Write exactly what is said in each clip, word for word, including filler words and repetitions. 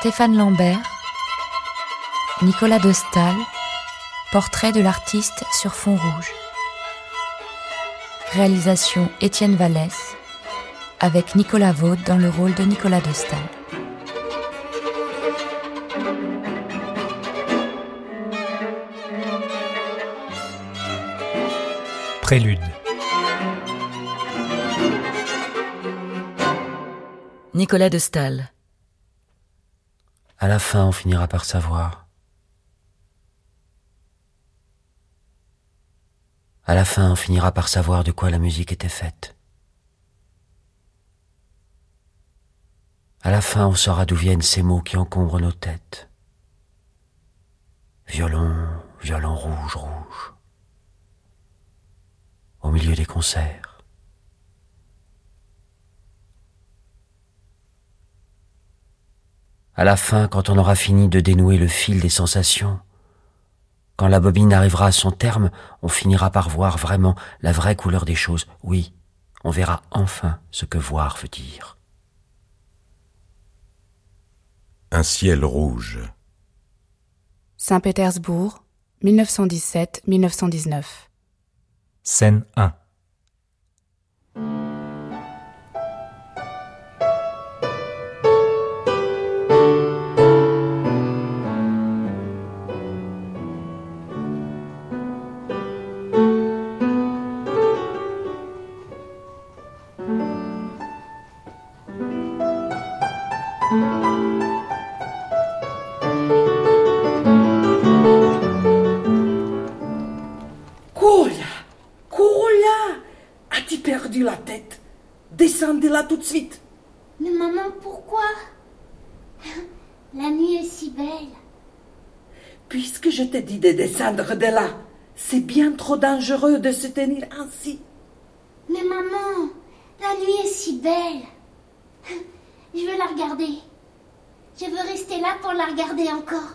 Stéphane Lambert, Nicolas de Staël, portrait de l'artiste sur fond rouge. Réalisation Étienne Vallès, avec Nicolas Vaud dans le rôle de Nicolas de Staël. Prélude. Nicolas de Staël. À la fin, on finira par savoir. À la fin, on finira par savoir de quoi la musique était faite. À la fin, on saura d'où viennent ces mots qui encombrent nos têtes. Violon, violon rouge, rouge. Au milieu des concerts. À la fin, quand on aura fini de dénouer le fil des sensations, quand la bobine arrivera à son terme, on finira par voir vraiment la vraie couleur des choses. Oui, on verra enfin ce que voir veut dire. Un ciel rouge. Saint-Pétersbourg, dix-neuf cent dix-sept à dix-neuf cent dix-neuf. Scène un. Descendez-la tout de suite. Mais maman, pourquoi ? La nuit est si belle. Puisque je t'ai dit de descendre de là, c'est bien trop dangereux de se tenir ainsi. Mais maman, la nuit est si belle. Je veux la regarder. Je veux rester là pour la regarder encore.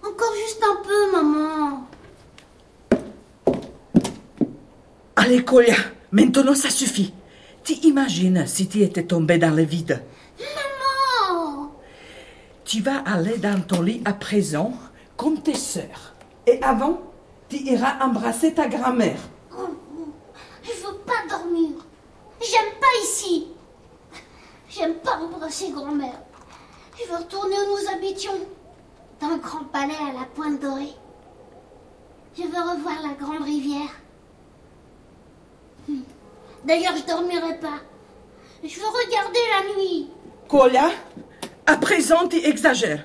Encore juste un peu, maman. Allez, Goya, maintenant ça suffit. Tu imagines si tu étais tombée dans le vide. Maman! Tu vas aller dans ton lit à présent, comme tes sœurs. Et avant, tu iras embrasser ta grand-mère. Oh, je veux pas dormir. J'aime pas ici. J'aime pas embrasser grand-mère. Je veux retourner où nous habitions, dans le grand palais à la Pointe Dorée. Je veux revoir la grande rivière. Hmm. D'ailleurs, je dormirai pas. Je veux regarder la nuit. Goya, à présent, tu exagères.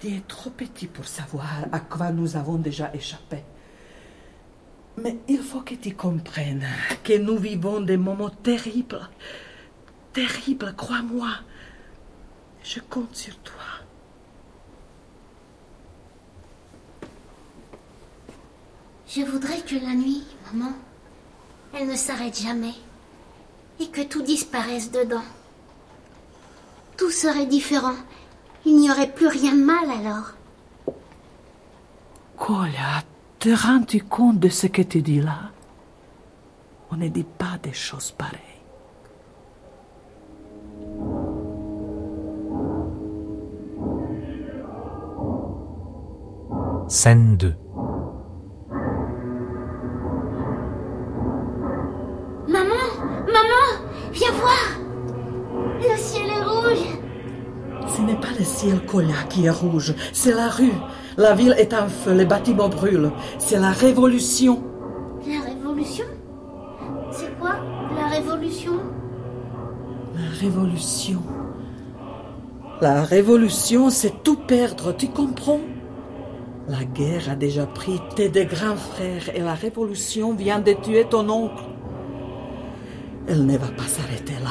Tu es trop petit pour savoir à quoi nous avons déjà échappé. Mais il faut que tu comprennes que nous vivons des moments terribles. Terribles, crois-moi. Je compte sur toi. Je voudrais que la nuit, maman... elle ne s'arrête jamais et que tout disparaisse dedans. Tout serait différent. Il n'y aurait plus rien de mal alors. Goya, te rends-tu compte de ce que tu dis là ? On ne dit pas des choses pareilles. Scène deux. C'est le Goya qui est rouge, c'est la rue. La ville est en feu, les bâtiments brûlent. C'est la révolution. La révolution ? C'est quoi, la révolution ? La révolution. La révolution, c'est tout perdre, tu comprends ? La guerre a déjà pris tes deux grands frères et la révolution vient de tuer ton oncle. Elle ne va pas s'arrêter là.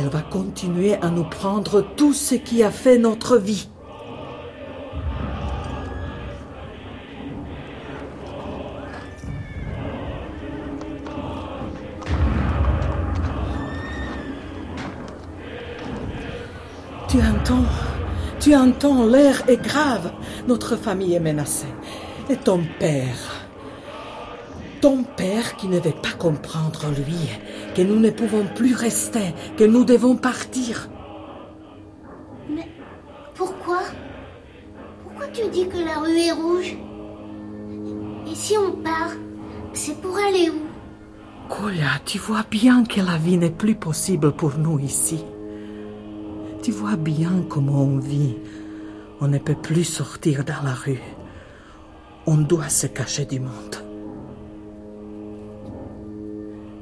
Elle va continuer à nous prendre tout ce qui a fait notre vie. Tu entends ? Tu entends ? L'air est grave. Notre famille est menacée. Et ton père ? Ton père qui ne veut pas comprendre, lui, que nous ne pouvons plus rester, que nous devons partir. Mais pourquoi? Pourquoi tu dis que la rue est rouge? Et si on part, c'est pour aller où? Goya, tu vois bien que la vie n'est plus possible pour nous ici. Tu vois bien comment on vit. On ne peut plus sortir dans la rue. On doit se cacher du monde.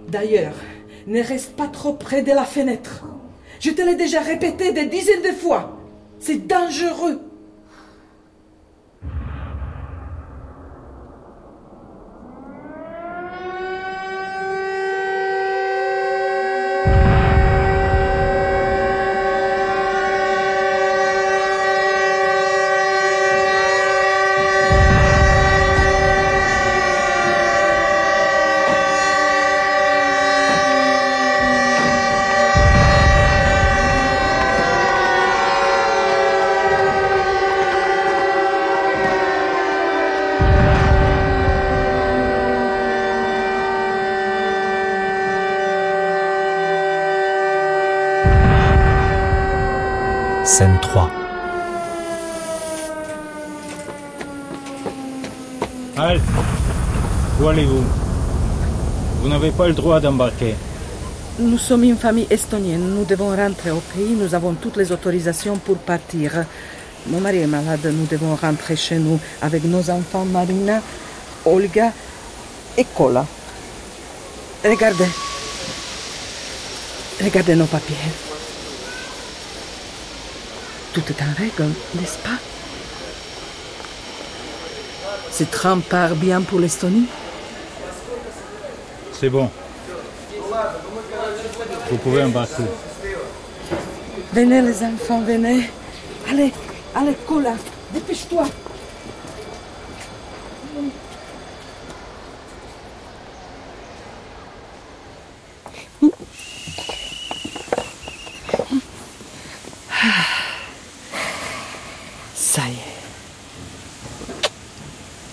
D'ailleurs, ne reste pas trop près de la fenêtre. Je te l'ai déjà répété des dizaines de fois. C'est dangereux. Scène trois. Halte! Où allez-vous? Vous n'avez pas le droit d'embarquer. Nous sommes une famille estonienne. Nous devons rentrer au pays. Nous avons toutes les autorisations pour partir. Mon mari est malade. Nous devons rentrer chez nous avec nos enfants Marina, Olga et Kola. Regardez. Regardez nos papiers. Tout est en règle, n'est-ce pas? Ce train part bien pour l'Estonie? C'est bon. Vous pouvez embarquer. Venez les enfants, venez. Allez, allez, Kola, dépêche-toi.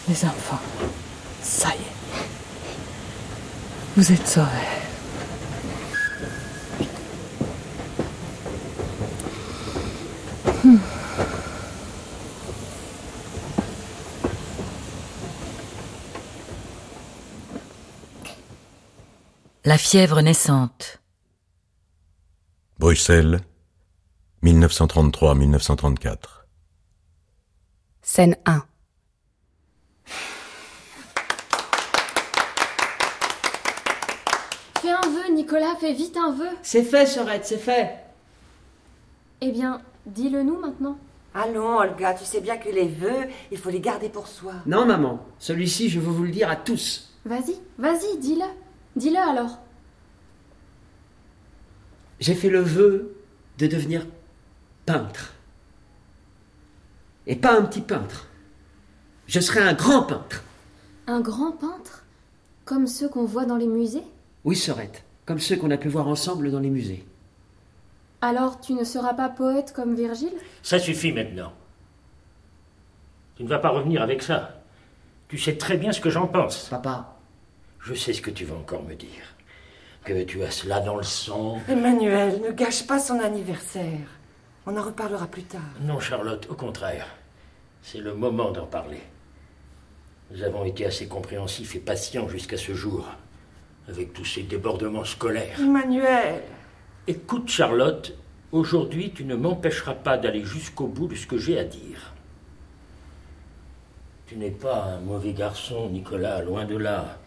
Les enfants, ça y est, vous êtes sauvés. Hmm. La fièvre naissante. Bruxelles, dix-neuf cent trente-trois à dix-neuf cent trente-quatre. Scène un. Fais un vœu, Nicolas, fais vite un vœu. C'est fait, Sorette, c'est fait. Eh bien, dis-le nous maintenant. Allons, Olga, tu sais bien que les vœux, il faut les garder pour soi. Non, maman, celui-ci, je veux vous le dire à tous. Vas-y, vas-y, dis-le. Dis-le alors. J'ai fait le vœu de devenir peintre. Et pas un petit peintre. Je serai un grand peintre. Un grand peintre? Comme ceux qu'on voit dans les musées? Oui, Sorette, comme ceux qu'on a pu voir ensemble dans les musées. Alors, tu ne seras pas poète comme Virgile? Ça suffit maintenant. Tu ne vas pas revenir avec ça. Tu sais très bien ce que j'en pense. Papa. Je sais ce que tu vas encore me dire. Que tu as cela dans le sang. Emmanuel, ne gâche pas son anniversaire. On en reparlera plus tard. Non, Charlotte, au contraire. C'est le moment d'en parler. Nous avons été assez compréhensifs et patients jusqu'à ce jour, avec tous ces débordements scolaires. Emmanuel! Écoute, Charlotte, aujourd'hui, tu ne m'empêcheras pas d'aller jusqu'au bout de ce que j'ai à dire. Tu n'es pas un mauvais garçon, Nicolas, loin de là.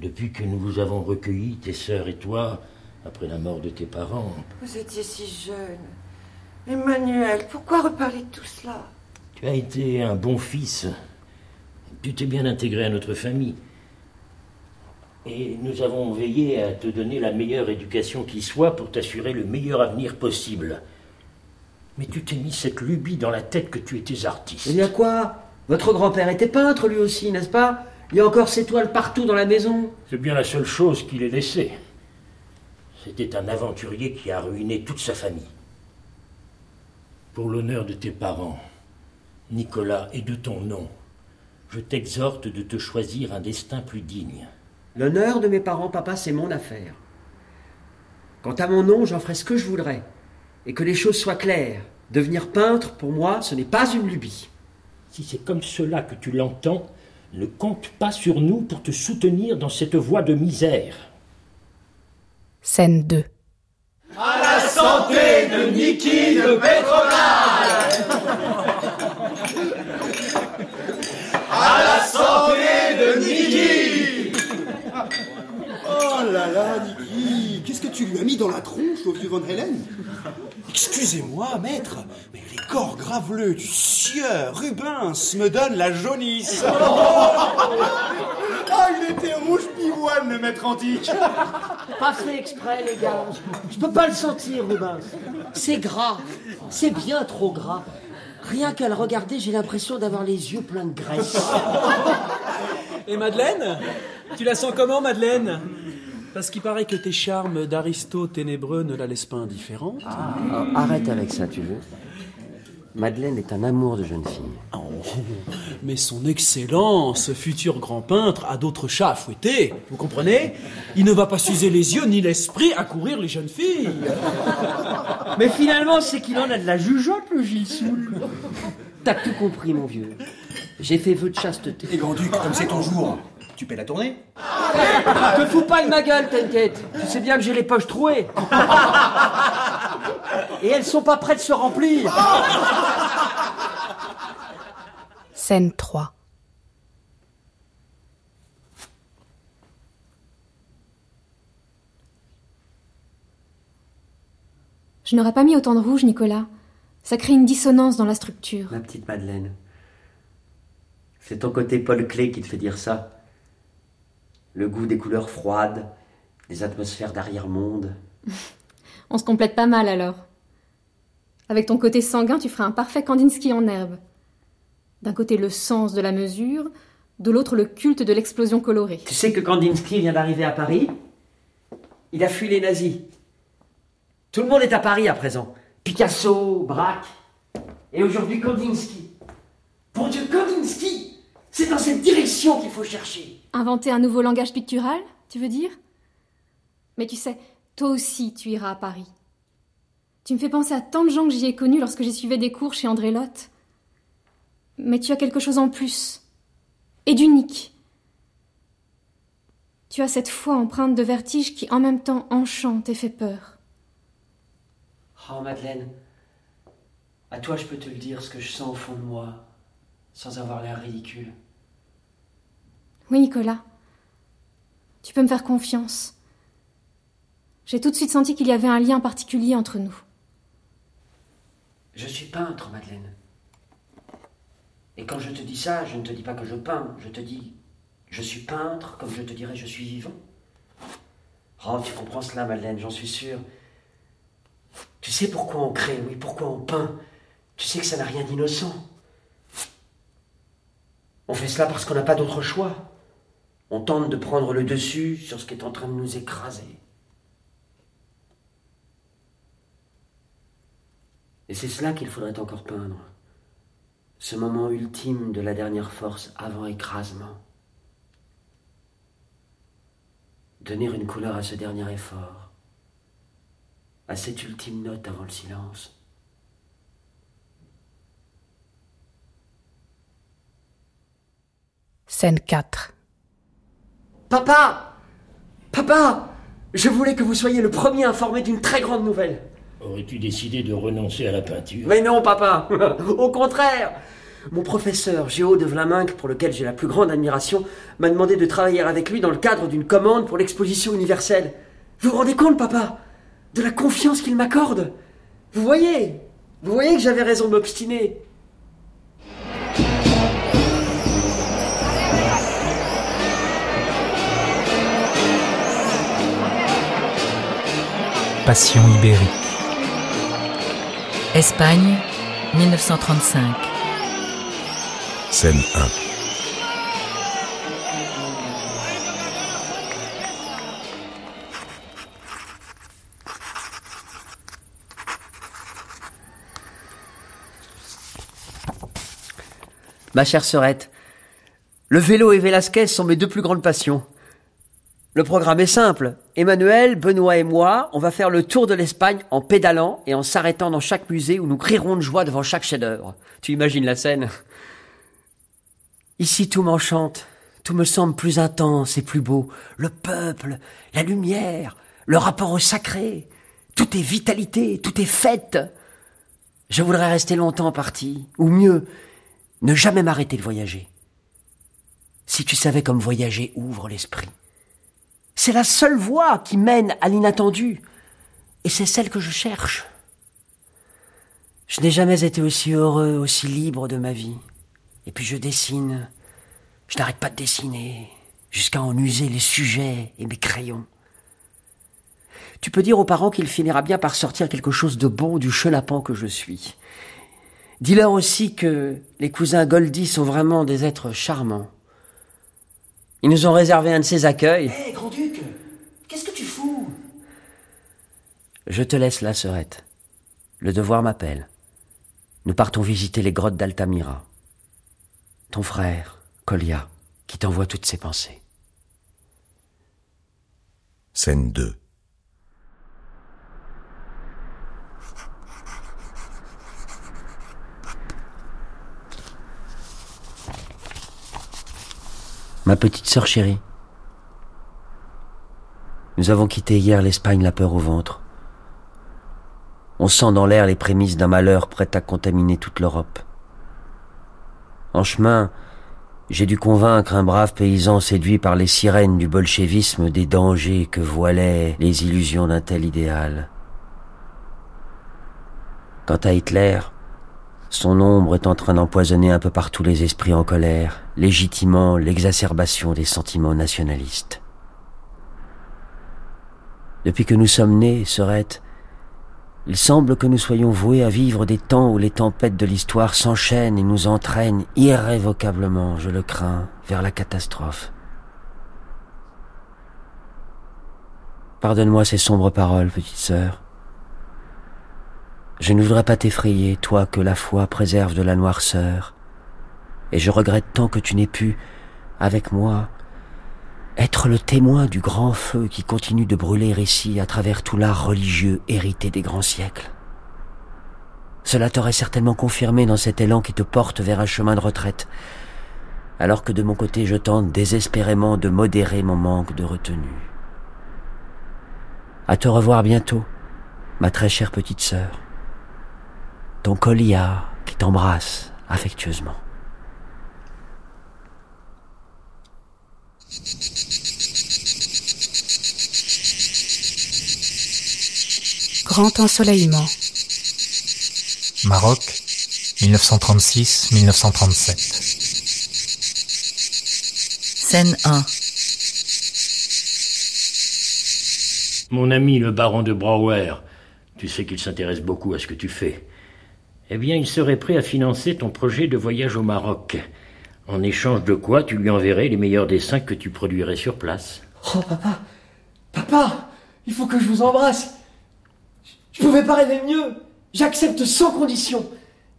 Depuis que nous vous avons recueillis, tes sœurs et toi, après la mort de tes parents... Vous étiez si jeune. Emmanuel, pourquoi reparler de tout cela? Tu as été un bon fils. Tu t'es bien intégré à notre famille. Et nous avons veillé à te donner la meilleure éducation qui soit pour t'assurer le meilleur avenir possible. Mais tu t'es mis cette lubie dans la tête que tu étais artiste. Eh bien quoi? Votre grand-père était peintre lui aussi, n'est-ce pas? Il y a encore ses toiles partout dans la maison. C'est bien la seule chose qu'il ait laissée. C'était un aventurier qui a ruiné toute sa famille. Pour l'honneur de tes parents, Nicolas, et de ton nom, je t'exhorte de te choisir un destin plus digne. L'honneur de mes parents, papa, c'est mon affaire. Quant à mon nom, j'en ferai ce que je voudrais, et que les choses soient claires. Devenir peintre, pour moi, ce n'est pas une lubie. Si c'est comme cela que tu l'entends, ne compte pas sur nous pour te soutenir dans cette voie de misère. Scène deux. À la santé de Niki de Pétronal. À la santé de Niki. Oh là là, Niki, qu'est-ce que tu lui as mis dans la tronche au vieux Van Helen? Excusez-moi, maître, mais les corps graveleux du sieur Rubens me donnent la jaunisse. Ah, il était rouge pivoine, le maître antique. Pas fait exprès, les gars. Je peux pas le sentir, Rubens. C'est gras. C'est bien trop gras. Rien qu'à le regarder, j'ai l'impression d'avoir les yeux pleins de graisse. Et Madeleine? Tu la sens comment, Madeleine? Parce qu'il paraît que tes charmes d'aristo ténébreux ne la laissent pas indifférente. Ah. Oh, arrête avec ça, tu veux. Madeleine est un amour de jeune fille. Oh, mais son excellence, futur grand peintre, a d'autres chats à fouetter, vous comprenez? Il ne va pas s'user les yeux ni l'esprit à courir les jeunes filles. Mais finalement, c'est qu'il en a de la jugeote, le Gilles Soul. T'as tout compris, mon vieux. J'ai fait vœu de chasteté. Et grand-duc, comme c'est ton jour, tu paies la tournée? Te fous pas de ma gueule, t'inquiète. Tu sais bien que j'ai les poches trouées. Et elles sont pas prêtes de se remplir. Scène trois. Je n'aurais pas mis autant de rouge, Nicolas. Ça crée une dissonance dans la structure. Ma petite Madeleine, c'est ton côté Paul Klee qui te fait dire ça. Le goût des couleurs froides, des atmosphères d'arrière-monde. On se complète pas mal, alors. Avec ton côté sanguin, tu feras un parfait Kandinsky en herbe. D'un côté, le sens de la mesure, de l'autre, le culte de l'explosion colorée. Tu sais que Kandinsky vient d'arriver à Paris? Il a fui les nazis. Tout le monde est à Paris à présent. Picasso, Braque, et aujourd'hui Kandinsky. Pour Dieu, Kandinsky! C'est dans cette direction qu'il faut chercher. Inventer un nouveau langage pictural, tu veux dire? Mais tu sais, toi aussi, tu iras à Paris. Tu me fais penser à tant de gens que j'y ai connus lorsque j'y suivais des cours chez André Lotte. Mais tu as quelque chose en plus, et d'unique. Tu as cette foi empreinte de vertige qui, en même temps, enchante et fait peur. Oh, Madeleine, à toi, je peux te le dire, ce que je sens au fond de moi, sans avoir l'air ridicule. Oui, Nicolas, tu peux me faire confiance. J'ai tout de suite senti qu'il y avait un lien particulier entre nous. Je suis peintre, Madeleine. Et quand je te dis ça, je ne te dis pas que je peins. Je te dis, je suis peintre, comme je te dirais, je suis vivant. Oh, tu comprends cela, Madeleine, j'en suis sûr. Tu sais pourquoi on crée, oui, pourquoi on peint. Tu sais que ça n'a rien d'innocent. On fait cela parce qu'on n'a pas d'autre choix. On tente de prendre le dessus sur ce qui est en train de nous écraser. Et c'est cela qu'il faudrait encore peindre. Ce moment ultime de la dernière force avant écrasement. Donner une couleur à ce dernier effort. À cette ultime note avant le silence. Scène quatre. Papa! Papa! Je voulais que vous soyez le premier informé d'une très grande nouvelle. Aurais-tu décidé de renoncer à la peinture? Mais non, papa! Au contraire! Mon professeur, Géo de Vlaminck, pour lequel j'ai la plus grande admiration, m'a demandé de travailler avec lui dans le cadre d'une commande pour l'exposition universelle. Vous vous rendez compte, papa? De la confiance qu'il m'accorde? Vous voyez? Vous voyez que j'avais raison de m'obstiner. Passion ibérique. Espagne, mille neuf cent trente-cinq. Scène un. Ma chère sœurette, le vélo et Velázquez sont mes deux plus grandes passions. Le programme est simple. Emmanuel, Benoît et moi, on va faire le tour de l'Espagne en pédalant et en s'arrêtant dans chaque musée où nous crierons de joie devant chaque chef-d'œuvre. Tu imagines la scène ? Ici, tout m'enchante. Tout me semble plus intense et plus beau. Le peuple, la lumière, le rapport au sacré. Tout est vitalité, tout est fête. Je voudrais rester longtemps parti, ou mieux, ne jamais m'arrêter de voyager. Si tu savais comme voyager ouvre l'esprit. C'est la seule voie qui mène à l'inattendu, et c'est celle que je cherche. Je n'ai jamais été aussi heureux, aussi libre de ma vie. Et puis je dessine, je n'arrête pas de dessiner, jusqu'à en user les sujets et mes crayons. Tu peux dire aux parents qu'il finira bien par sortir quelque chose de bon du chenapan que je suis. Dis-leur aussi que les cousins Goldy sont vraiment des êtres charmants. Ils nous ont réservé un de ces accueils. Hé, hey, grand-duc, qu'est-ce que tu fous ? Je te laisse là, sœurette. Le devoir m'appelle. Nous partons visiter les grottes d'Altamira. Ton frère, Colia, qui t'envoie toutes ses pensées. Scène deux. Ma petite sœur chérie, nous avons quitté hier l'Espagne la peur au ventre. On sent dans l'air les prémices d'un malheur prêt à contaminer toute l'Europe. En chemin, j'ai dû convaincre un brave paysan séduit par les sirènes du bolchevisme des dangers que voilaient les illusions d'un tel idéal. Quant à Hitler, son ombre est en train d'empoisonner un peu partout les esprits en colère, légitimant l'exacerbation des sentiments nationalistes. Depuis que nous sommes nés, sœurette, il semble que nous soyons voués à vivre des temps où les tempêtes de l'histoire s'enchaînent et nous entraînent irrévocablement, je le crains, vers la catastrophe. Pardonne-moi ces sombres paroles, petite sœur. Je ne voudrais pas t'effrayer, toi que la foi préserve de la noirceur, et je regrette tant que tu n'aies pu, avec moi, être le témoin du grand feu qui continue de brûler ici à travers tout l'art religieux hérité des grands siècles. Cela t'aurait certainement confirmé dans cet élan qui te porte vers un chemin de retraite, alors que de mon côté je tente désespérément de modérer mon manque de retenue. À te revoir bientôt, ma très chère petite sœur. Ton Colia qui t'embrasse affectueusement. Grand ensoleillement. Maroc, mille neuf cent trente-six mille neuf cent trente-sept. Scène un. Mon ami le baron de Brouwer, tu sais qu'il s'intéresse beaucoup à ce que tu fais. Eh bien, il serait prêt à financer ton projet de voyage au Maroc. En échange de quoi, tu lui enverrais les meilleurs dessins que tu produirais sur place. Oh, papa Papa il faut que je vous embrasse. Je pouvais pas rêver mieux. J'accepte sans condition.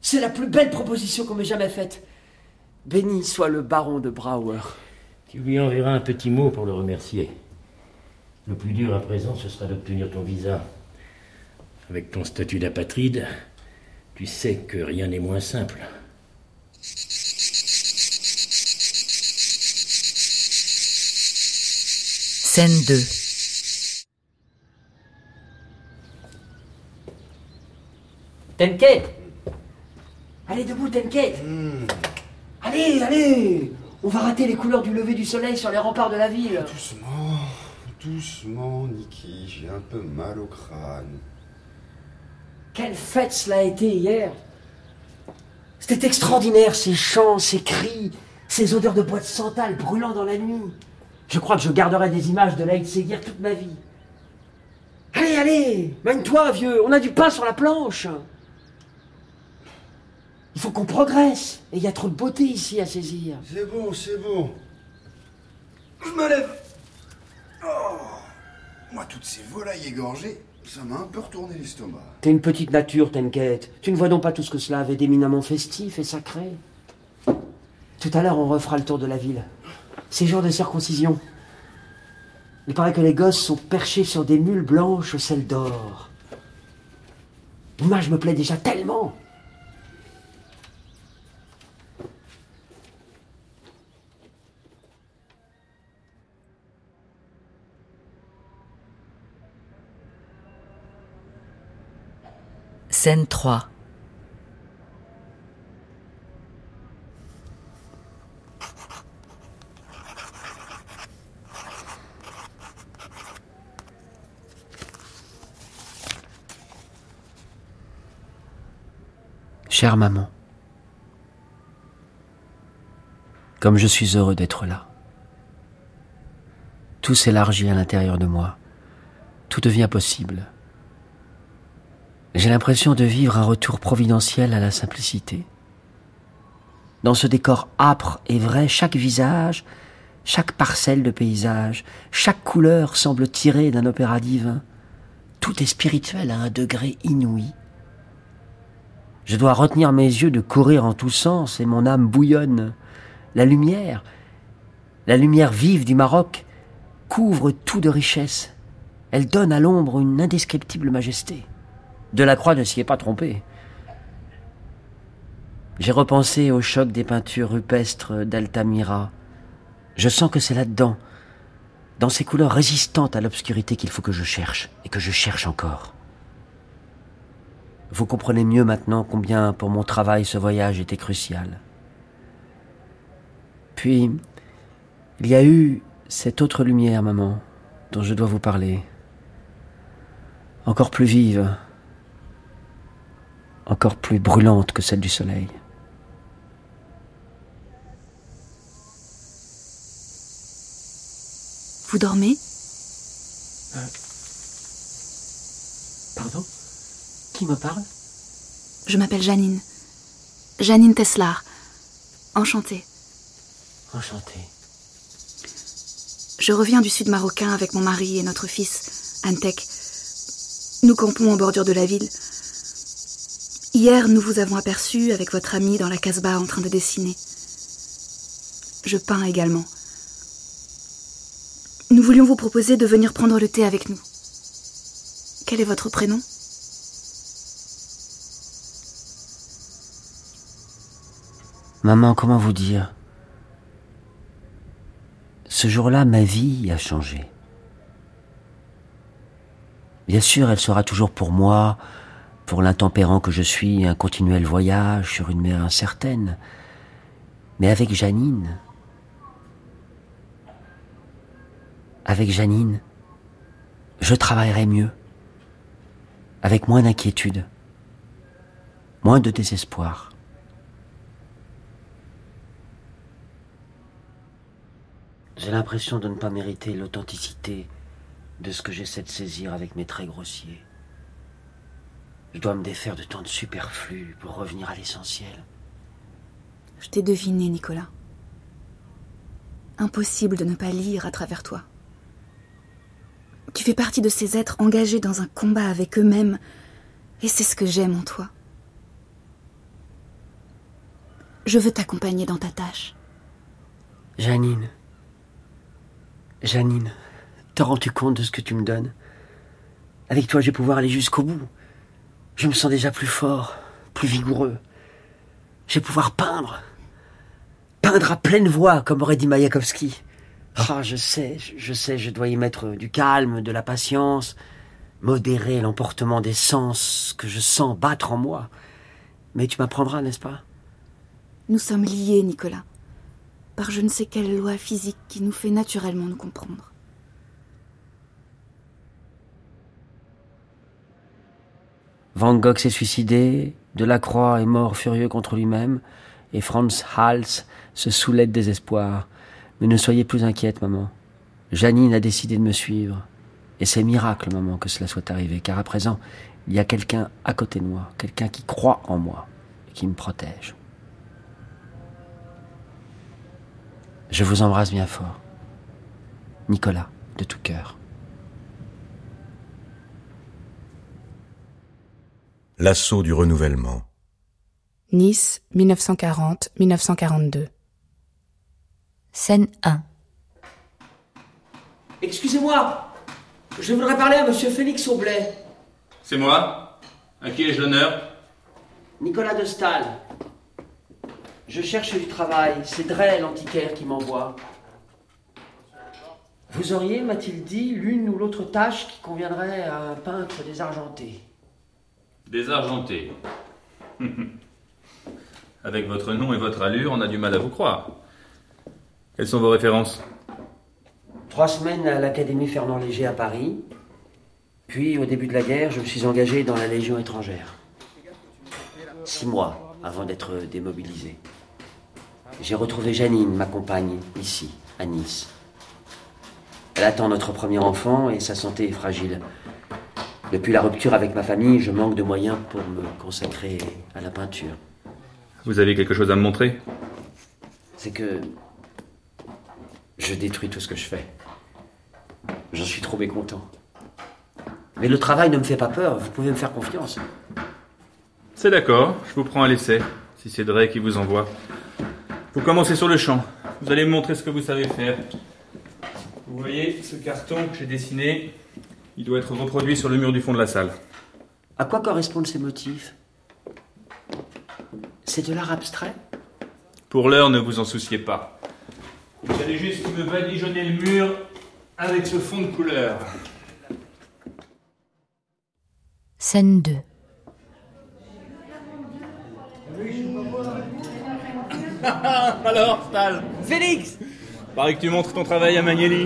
C'est la plus belle proposition qu'on m'ait jamais faite. Béni soit le baron de Brouwer. Tu lui enverras un petit mot pour le remercier. Le plus dur à présent, ce sera d'obtenir ton visa. Avec ton statut d'apatride... Tu sais que rien n'est moins simple. Scène deux. T'inquiète. Allez debout, t'inquiète. Mmh. Allez, allez. On va rater les couleurs du lever du soleil sur les remparts de la ville. Doucement, doucement, Niki. J'ai un peu mal au crâne. Quelle fête cela a été hier! C'était extraordinaire, ces chants, ces cris, ces odeurs de bois de santal brûlant dans la nuit. Je crois que je garderai des images de l'Aïd Seguir toute ma vie. Allez, allez, mène-toi, vieux, on a du pain sur la planche. Il faut qu'on progresse, et il y a trop de beauté ici à saisir. C'est bon, c'est bon. Je me lève. Oh, moi, toutes ces volailles égorgées. Ça m'a un peu retourné l'estomac. T'es une petite nature, t'inquiète. Tu ne vois donc pas tout ce que cela avait d'éminemment festif et sacré. Tout à l'heure, on refera le tour de la ville. Ces jours de circoncision. Il paraît que les gosses sont perchés sur des mules blanches aux selles d'or. L'image me plaît déjà tellement. Scène trois. Chère maman, comme je suis heureux d'être là. Tout s'élargit à l'intérieur de moi. Tout devient possible. J'ai l'impression de vivre un retour providentiel à la simplicité. Dans ce décor âpre et vrai, chaque visage, chaque parcelle de paysage, chaque couleur semble tirée d'un opéra divin. Tout est spirituel à un degré inouï. Je dois retenir mes yeux de courir en tous sens et mon âme bouillonne. La lumière, la lumière vive du Maroc, couvre tout de richesse. Elle donne à l'ombre une indescriptible majesté. Delacroix ne s'y est pas trompé. J'ai repensé au choc des peintures rupestres d'Altamira. Je sens que c'est là-dedans, dans ces couleurs résistantes à l'obscurité qu'il faut que je cherche, et que je cherche encore. Vous comprenez mieux maintenant combien pour mon travail ce voyage était crucial. Puis, il y a eu cette autre lumière, maman, dont je dois vous parler. Encore plus vive, encore plus brûlante que celle du soleil. Vous dormez ? Euh... Pardon ? Qui me parle ? Je m'appelle Jeannine. Jeannine Teslar. Enchantée. Enchantée. Je reviens du sud marocain avec mon mari et notre fils, Antek. Nous campons en bordure de la ville. Hier, nous vous avons aperçu avec votre ami dans la casbah en train de dessiner. Je peins également. Nous voulions vous proposer de venir prendre le thé avec nous. Quel est votre prénom ? Maman, comment vous dire ? Ce jour-là, ma vie a changé. Bien sûr, elle sera toujours pour moi, pour l'intempérant que je suis, un continuel voyage sur une mer incertaine. Mais avec Jeannine... Avec Jeannine, je travaillerai mieux, avec moins d'inquiétude, moins de désespoir. J'ai l'impression de ne pas mériter l'authenticité de ce que j'essaie de saisir avec mes traits grossiers. Je dois me défaire de tant de superflu pour revenir à l'essentiel. Je t'ai deviné, Nicolas. Impossible de ne pas lire à travers toi. Tu fais partie de ces êtres engagés dans un combat avec eux-mêmes, et c'est ce que j'aime en toi. Je veux t'accompagner dans ta tâche. Jeannine... Jeannine, te rends-tu compte de ce que tu me donnes ? Avec toi, je vais pouvoir aller jusqu'au bout. Je me sens déjà plus fort, plus vigoureux. Je vais pouvoir peindre. Peindre à pleine voix, comme aurait dit Mayakovsky. Ah, oh, je sais, je sais, je dois y mettre du calme, de la patience, modérer l'emportement des sens que je sens battre en moi. Mais tu m'apprendras, n'est-ce pas ? Nous sommes liés, Nicolas. Par je ne sais quelle loi physique qui nous fait naturellement nous comprendre. Van Gogh s'est suicidé, Delacroix est mort furieux contre lui-même, et Franz Hals se soulève de désespoir. Mais ne soyez plus inquiète, maman. Jeannine a décidé de me suivre. Et c'est miracle, maman, que cela soit arrivé, car à présent, il y a quelqu'un à côté de moi, quelqu'un qui croit en moi, et qui me protège. Je vous embrasse bien fort. Nicolas, de tout cœur. L'assaut du renouvellement. Nice, dix-neuf cent quarante à dix-neuf cent quarante-deux. Scène un. Excusez-moi, je voudrais parler à monsieur Félix Aublet. C'est moi. À qui ai-je l'honneur? Nicolas de Staël. Je cherche du travail. C'est Drey, l'antiquaire, qui m'envoie. Vous auriez, m'a-t-il dit, l'une ou l'autre tâche qui conviendrait à un peintre désargenté. Désargenté. Avec votre nom et votre allure, on a du mal à vous croire. Quelles sont vos références? Trois semaines à l'Académie Fernand Léger à Paris. Puis, au début de la guerre, je me suis engagé dans la Légion étrangère. Six mois avant d'être démobilisé. J'ai retrouvé Jeannine, ma compagne, ici, à Nice. Elle attend notre premier enfant et sa santé est fragile. Depuis la rupture avec ma famille, je manque de moyens pour me consacrer à la peinture. Vous avez quelque chose à me montrer? C'est que je détruis tout ce que je fais. J'en suis trop mécontent. Mais le travail ne me fait pas peur, vous pouvez me faire confiance. C'est d'accord, je vous prends à l'essai, si c'est Drey qui vous envoie. Vous commencez sur le champ, vous allez me montrer ce que vous savez faire. Vous voyez ce carton que j'ai dessiné, il doit être reproduit sur le mur du fond de la salle. À quoi correspondent ces motifs? C'est de l'art abstrait? Pour l'heure, ne vous en souciez pas. Vous allez juste me badigeonner le mur avec ce fond de couleur. Scène deux. Alors, Staël? Félix! Paraît que tu montres ton travail à Magnelli.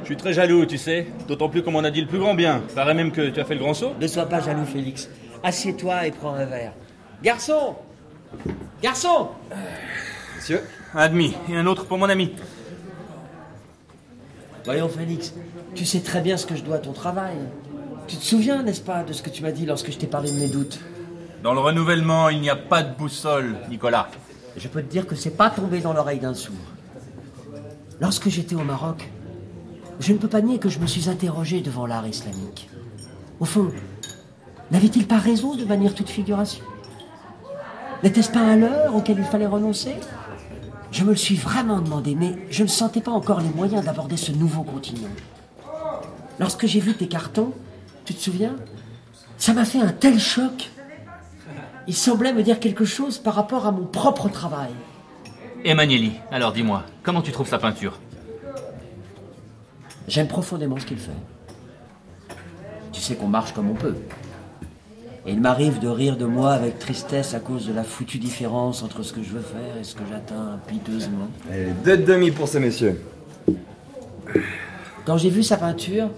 Je suis très jaloux, tu sais. D'autant plus qu'on m'en a dit le plus grand bien. Paraît même que tu as fait le grand saut. Ne sois pas jaloux, Félix. Assieds-toi et prends un verre. Garçon! Garçon! Monsieur? Un demi, et un autre pour mon ami. Voyons, Félix, tu sais très bien ce que je dois à ton travail. Tu te souviens, n'est-ce pas, de ce que tu m'as dit lorsque je t'ai parlé de mes doutes? Dans le renouvellement, il n'y a pas de boussole, Nicolas. Je peux te dire que c'est pas tombé dans l'oreille d'un sourd. Lorsque j'étais au Maroc, je ne peux pas nier que je me suis interrogé devant l'art islamique. Au fond, n'avait-il pas raison de bannir toute figuration? N'était-ce pas un leurre auquel il fallait renoncer? Je me le suis vraiment demandé, mais je ne sentais pas encore les moyens d'aborder ce nouveau continent. Lorsque j'ai vu tes cartons, tu te souviens? Ça m'a fait un tel choc. Il semblait me dire quelque chose par rapport à mon propre travail. Et Magnelli, alors dis-moi, comment tu trouves sa peinture? J'aime profondément ce qu'il fait. Tu sais qu'on marche comme on peut. Et il m'arrive de rire de moi avec tristesse à cause de la foutue différence entre ce que je veux faire et ce que j'atteins piteusement. Allez, deux demi pour ces messieurs. Quand j'ai vu sa peinture,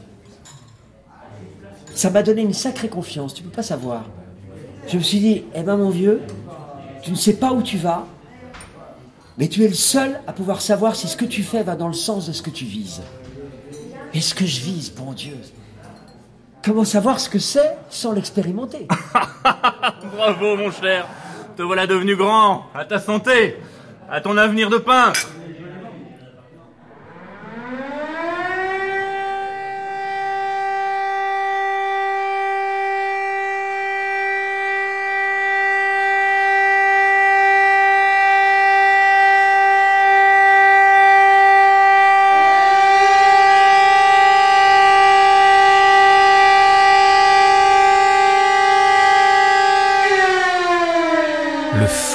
ça m'a donné une sacrée confiance, tu peux pas savoir. Je me suis dit, eh ben mon vieux, tu ne sais pas où tu vas, mais tu es le seul à pouvoir savoir si ce que tu fais va dans le sens de ce que tu vises. Et ce que je vise, bon Dieu, comment savoir ce que c'est sans l'expérimenter? Bravo, mon cher. Te voilà devenu grand. À ta santé. À ton avenir de peintre.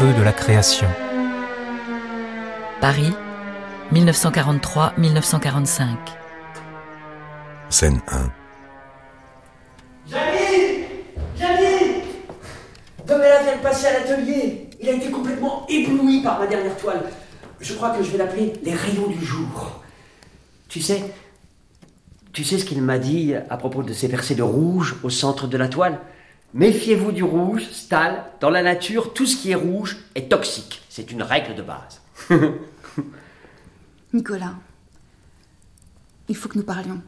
De la création. Paris, dix-neuf cent quarante-trois à dix-neuf cent quarante-cinq. Scène un. Jeannine! Jeannine! Domela vient de passer à l'atelier. Il a été complètement ébloui par ma dernière toile. Je crois que je vais l'appeler les rayons du jour. Tu sais, tu sais ce qu'il m'a dit à propos de ces percées de rouge au centre de la toile? Méfiez-vous du rouge, Staël. Dans la nature, tout ce qui est rouge est toxique. C'est une règle de base. Nicolas, il faut que nous parlions.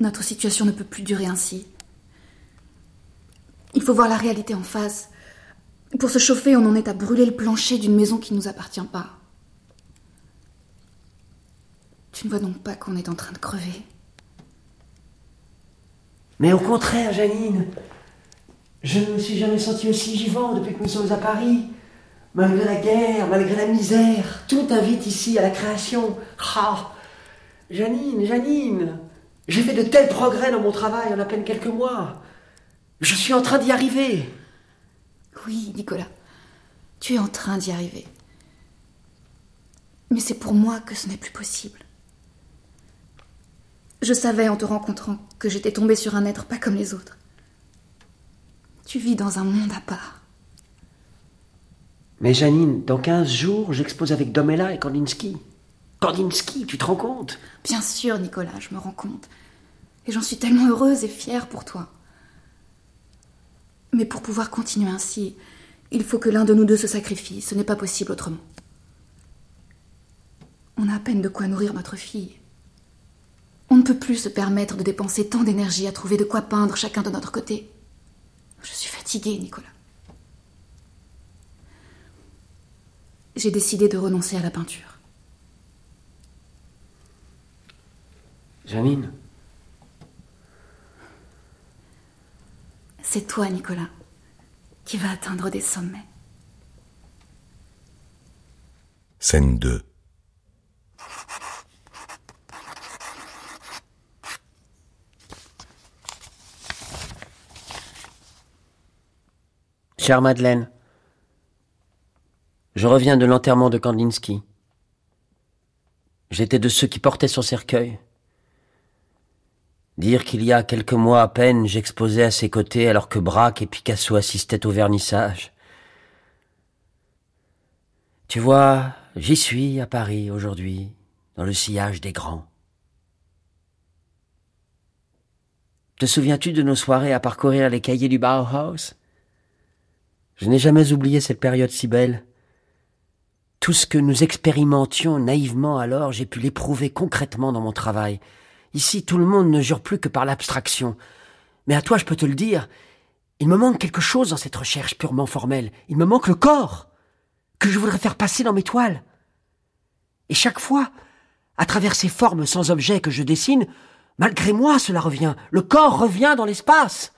Notre situation ne peut plus durer ainsi. Il faut voir la réalité en face. Pour se chauffer, on en est à brûler le plancher d'une maison qui ne nous appartient pas. Tu ne vois donc pas qu'on est en train de crever? Mais au contraire, Jeannine, je ne me suis jamais sentie aussi vivant depuis que nous sommes à Paris. Malgré la guerre, malgré la misère, tout invite ici à la création. Ah, « Jeannine, Jeannine, j'ai fait de tels progrès dans mon travail en à peine quelques mois. Je suis en train d'y arriver. » Oui, Nicolas, tu es en train d'y arriver. Mais c'est pour moi que ce n'est plus possible. Je savais en te rencontrant que j'étais tombée sur un être pas comme les autres. Tu vis dans un monde à part. Mais Jeannine, dans quinze jours, j'expose avec Domela et Kandinsky. Kandinsky, tu te rends compte? Bien sûr, Nicolas, je me rends compte. Et j'en suis tellement heureuse et fière pour toi. Mais pour pouvoir continuer ainsi, il faut que l'un de nous deux se sacrifie. Ce n'est pas possible autrement. On a à peine de quoi nourrir notre fille. On ne peut plus se permettre de dépenser tant d'énergie à trouver de quoi peindre chacun de notre côté. Je suis fatiguée, Nicolas. J'ai décidé de renoncer à la peinture. Jeannine. C'est toi, Nicolas, qui vas atteindre des sommets. Scène deux. Chère Madeleine, je reviens de l'enterrement de Kandinsky. J'étais de ceux qui portaient son cercueil. Dire qu'il y a quelques mois à peine, j'exposais à ses côtés alors que Braque et Picasso assistaient au vernissage. Tu vois, j'y suis à Paris aujourd'hui, dans le sillage des grands. Te souviens-tu de nos soirées à parcourir les cahiers du Bauhaus ? Je n'ai jamais oublié cette période si belle. Tout ce que nous expérimentions naïvement alors, j'ai pu l'éprouver concrètement dans mon travail. Ici, tout le monde ne jure plus que par l'abstraction. Mais à toi, je peux te le dire, il me manque quelque chose dans cette recherche purement formelle. Il me manque le corps, que je voudrais faire passer dans mes toiles. Et chaque fois, à travers ces formes sans objet que je dessine, malgré moi, cela revient. Le corps revient dans l'espace.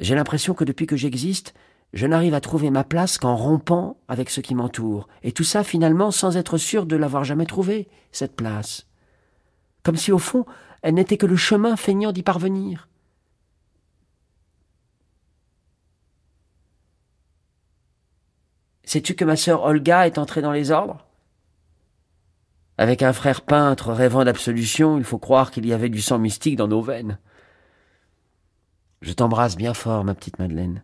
J'ai l'impression que depuis que j'existe, je n'arrive à trouver ma place qu'en rompant avec ce qui m'entoure. Et tout ça, finalement, sans être sûr de l'avoir jamais trouvée, cette place. Comme si, au fond, elle n'était que le chemin feignant d'y parvenir. Sais-tu que ma sœur Olga est entrée dans les ordres ? Avec un frère peintre rêvant d'absolution, il faut croire qu'il y avait du sang mystique dans nos veines. Je t'embrasse bien fort, ma petite Madeleine,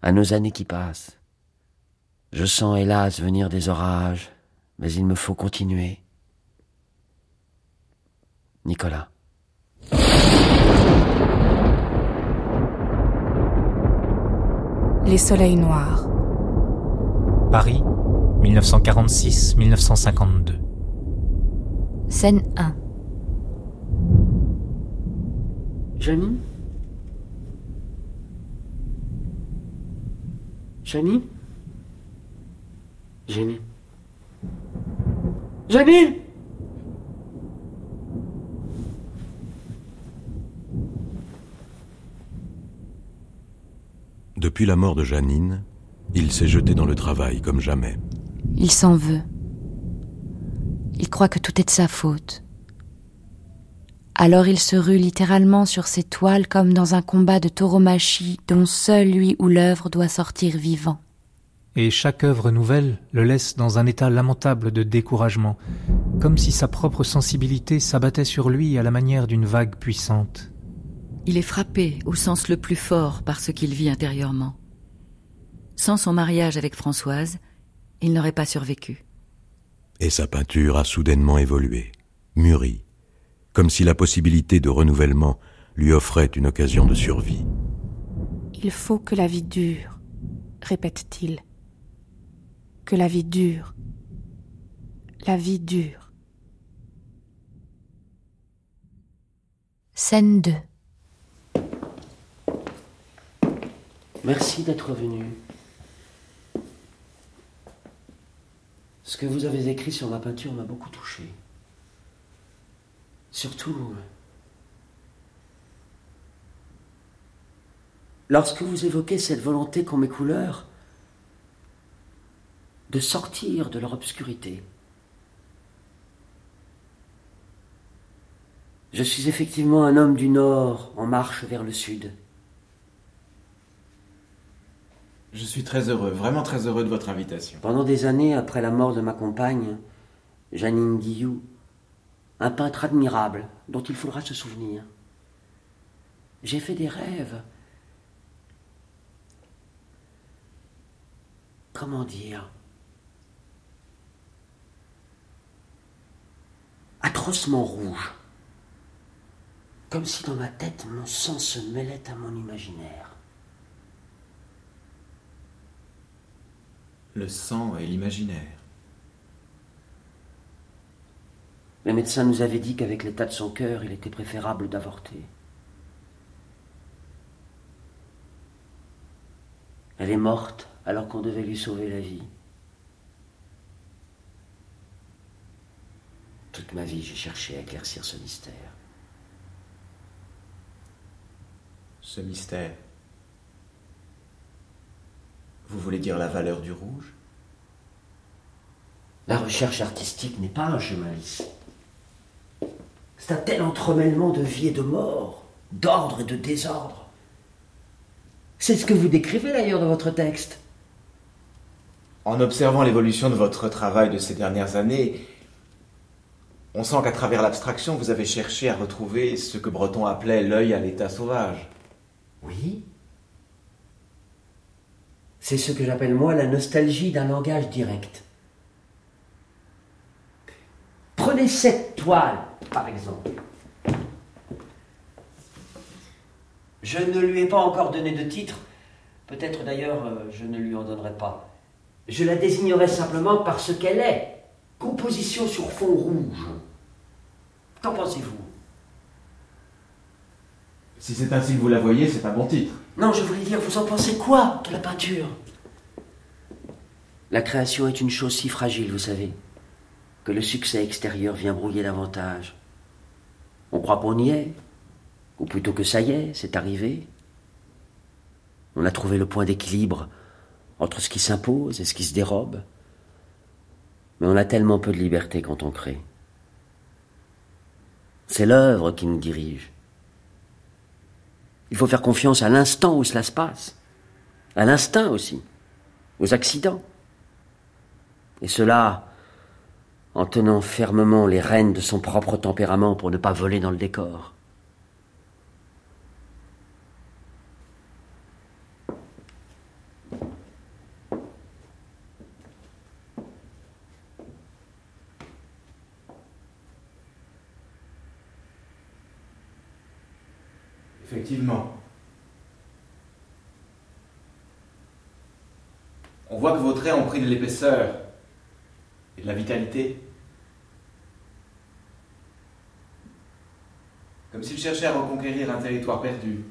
à nos années qui passent. Je sens, hélas, venir des orages, mais il me faut continuer. Nicolas. Les soleils noirs. Paris, dix-neuf cent quarante-six à dix-neuf cent cinquante-deux. Scène un. Jeannine ? Jeannine ? Jeannine ? Jeannine ? Depuis la mort de Jeannine, il s'est jeté dans le travail comme jamais. Il s'en veut. Il croit que tout est de sa faute. Alors il se rue littéralement sur ses toiles comme dans un combat de tauromachie dont seul lui ou l'œuvre doit sortir vivant. Et chaque œuvre nouvelle le laisse dans un état lamentable de découragement, comme si sa propre sensibilité s'abattait sur lui à la manière d'une vague puissante. Il est frappé au sens le plus fort par ce qu'il vit intérieurement. Sans son mariage avec Françoise, il n'aurait pas survécu. Et sa peinture a soudainement évolué, mûri, comme si la possibilité de renouvellement lui offrait une occasion de survie. « Il faut que la vie dure, » répète-t-il. « Que la vie dure, la vie dure. » Scène deux. Merci d'être venu. Ce que vous avez écrit sur ma peinture m'a beaucoup touché. Surtout, lorsque vous évoquez cette volonté qu'ont mes couleurs de sortir de leur obscurité. Je suis effectivement un homme du Nord en marche vers le Sud. Je suis très heureux, vraiment très heureux de votre invitation. Pendant des années, après la mort de ma compagne, Jeannine Guillaume, un peintre admirable dont il faudra se souvenir, j'ai fait des rêves. Comment dire ? Atrocement rouge. Comme si dans ma tête, mon sang se mêlait à mon imaginaire. Le sang et l'imaginaire. Le médecin nous avait dit qu'avec l'état de son cœur, il était préférable d'avorter. Elle est morte alors qu'on devait lui sauver la vie. Toute ma vie, j'ai cherché à éclaircir ce mystère. Ce mystère. Vous voulez dire la valeur du rouge ? La recherche artistique n'est pas un jeu malice. C'est un tel entremêlement de vie et de mort, d'ordre et de désordre. C'est ce que vous décrivez d'ailleurs dans votre texte. En observant l'évolution de votre travail de ces dernières années, on sent qu'à travers l'abstraction, vous avez cherché à retrouver ce que Breton appelait l'œil à l'état sauvage. Oui. C'est ce que j'appelle moi la nostalgie d'un langage direct. Prenez cette toile, par exemple. Je ne lui ai pas encore donné de titre. Peut-être d'ailleurs, euh, je ne lui en donnerai pas. Je la désignerai simplement par ce qu'elle est. Composition sur fond rouge. Qu'en pensez-vous ? Si c'est ainsi que vous la voyez, c'est un bon titre. Non, je voulais dire, vous en pensez quoi de la peinture ? La création est une chose si fragile, vous savez, que le succès extérieur vient brouiller davantage. On croit qu'on y est, ou plutôt que ça y est, c'est arrivé. On a trouvé le point d'équilibre entre ce qui s'impose et ce qui se dérobe. Mais on a tellement peu de liberté quand on crée. C'est l'œuvre qui nous dirige. Il faut faire confiance à l'instant où cela se passe, à l'instinct aussi, aux accidents. Et cela, en tenant fermement les rênes de son propre tempérament pour ne pas voler dans le décor. Effectivement. On voit que vos traits ont pris de l'épaisseur et de la vitalité. Comme s'ils cherchaient à reconquérir un territoire perdu.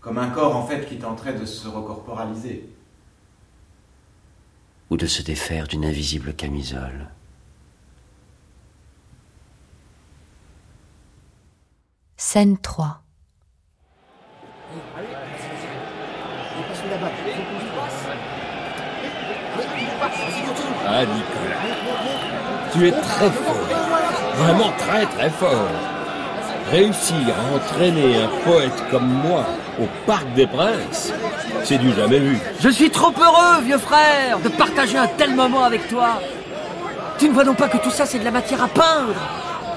Comme un corps, en fait, qui tenterait de se recorporaliser. Ou de se défaire d'une invisible camisole. Scène trois. Ah, Nicolas, tu es très fort, vraiment très très fort. Réussir à entraîner un poète comme moi au Parc des Princes, c'est du jamais vu. Je suis trop heureux, vieux frère, de partager un tel moment avec toi. Tu ne vois donc pas que tout ça, c'est de la matière à peindre.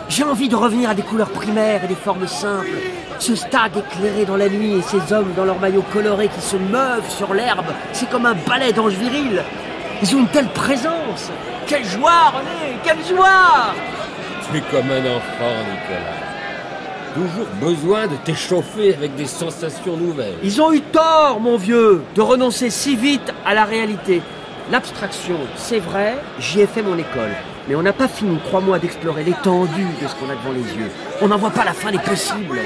J'ai envie de revenir à des couleurs primaires et des formes simples. Ce stade éclairé dans la nuit et ces hommes dans leurs maillots colorés qui se meuvent sur l'herbe, c'est comme un ballet d'anges virils. Ils ont une telle présence. Quelle joie, René, quelle joie ! Tu es comme un enfant, Nicolas. Toujours besoin de t'échauffer avec des sensations nouvelles. Ils ont eu tort, mon vieux, de renoncer si vite à la réalité. L'abstraction, c'est vrai, j'y ai fait mon école. Mais on n'a pas fini, crois-moi, d'explorer l'étendue de ce qu'on a devant les yeux. On n'en voit pas la fin des possibles.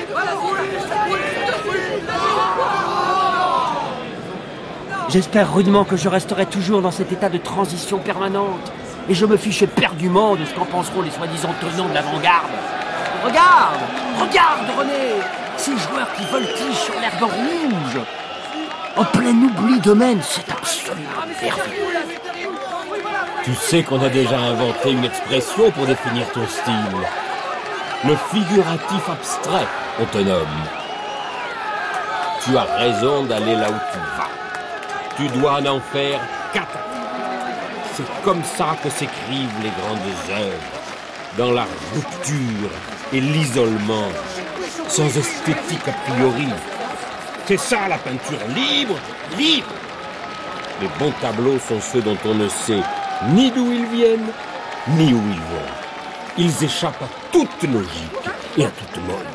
J'espère rudement que je resterai toujours dans cet état de transition permanente. Et je me fiche éperdument de ce qu'en penseront les soi-disant tenants de l'avant-garde. Regarde, regarde, René, ces joueurs qui voltigent sur l'herbe rouge. en plein oubli d'eux-mêmes, c'est absolument merveilleux. Tu sais qu'on a déjà inventé une expression pour définir ton style. Le figuratif abstrait, on te nomme. Tu as raison d'aller là où tu vas. Tu dois en faire quatre. C'est comme ça que s'écrivent les grandes œuvres, dans la rupture et l'isolement, sans esthétique a priori. C'est ça la peinture, libre, libre. Les bons tableaux sont ceux dont on ne sait ni d'où ils viennent, ni où ils vont. Ils échappent à toute logique et à toute mode.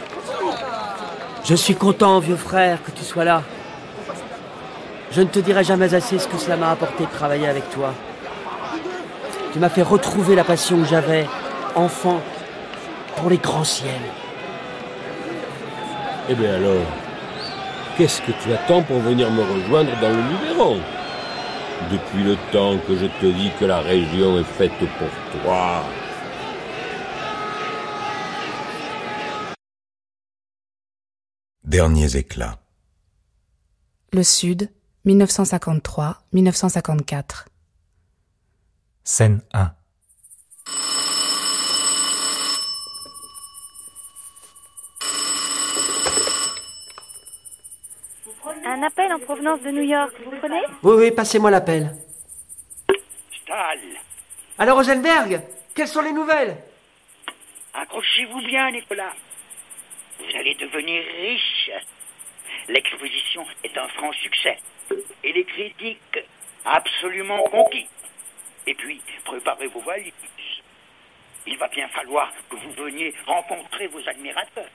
Je suis content, vieux frère, que tu sois là. Je ne te dirai jamais assez ce que cela m'a apporté de travailler avec toi. Tu m'as fait retrouver la passion que j'avais, enfant, pour les grands ciels. Eh bien alors, qu'est-ce que tu attends pour venir me rejoindre dans le Luberon ? Depuis le temps que je te dis que la région est faite pour toi. Derniers éclats. Le Sud, dix-neuf cent cinquante-trois à dix-neuf cent cinquante-quatre. Scène un. Un appel en provenance de New York, vous prenez ? Oui, oui, passez-moi l'appel. Staël. Alors, Rosenberg, quelles sont les nouvelles ? Accrochez-vous bien, Nicolas. Vous allez devenir riche. L'exposition est un franc succès. Et les critiques absolument conquis. Et puis, préparez vos valises. Il va bien falloir que vous veniez rencontrer vos admirateurs.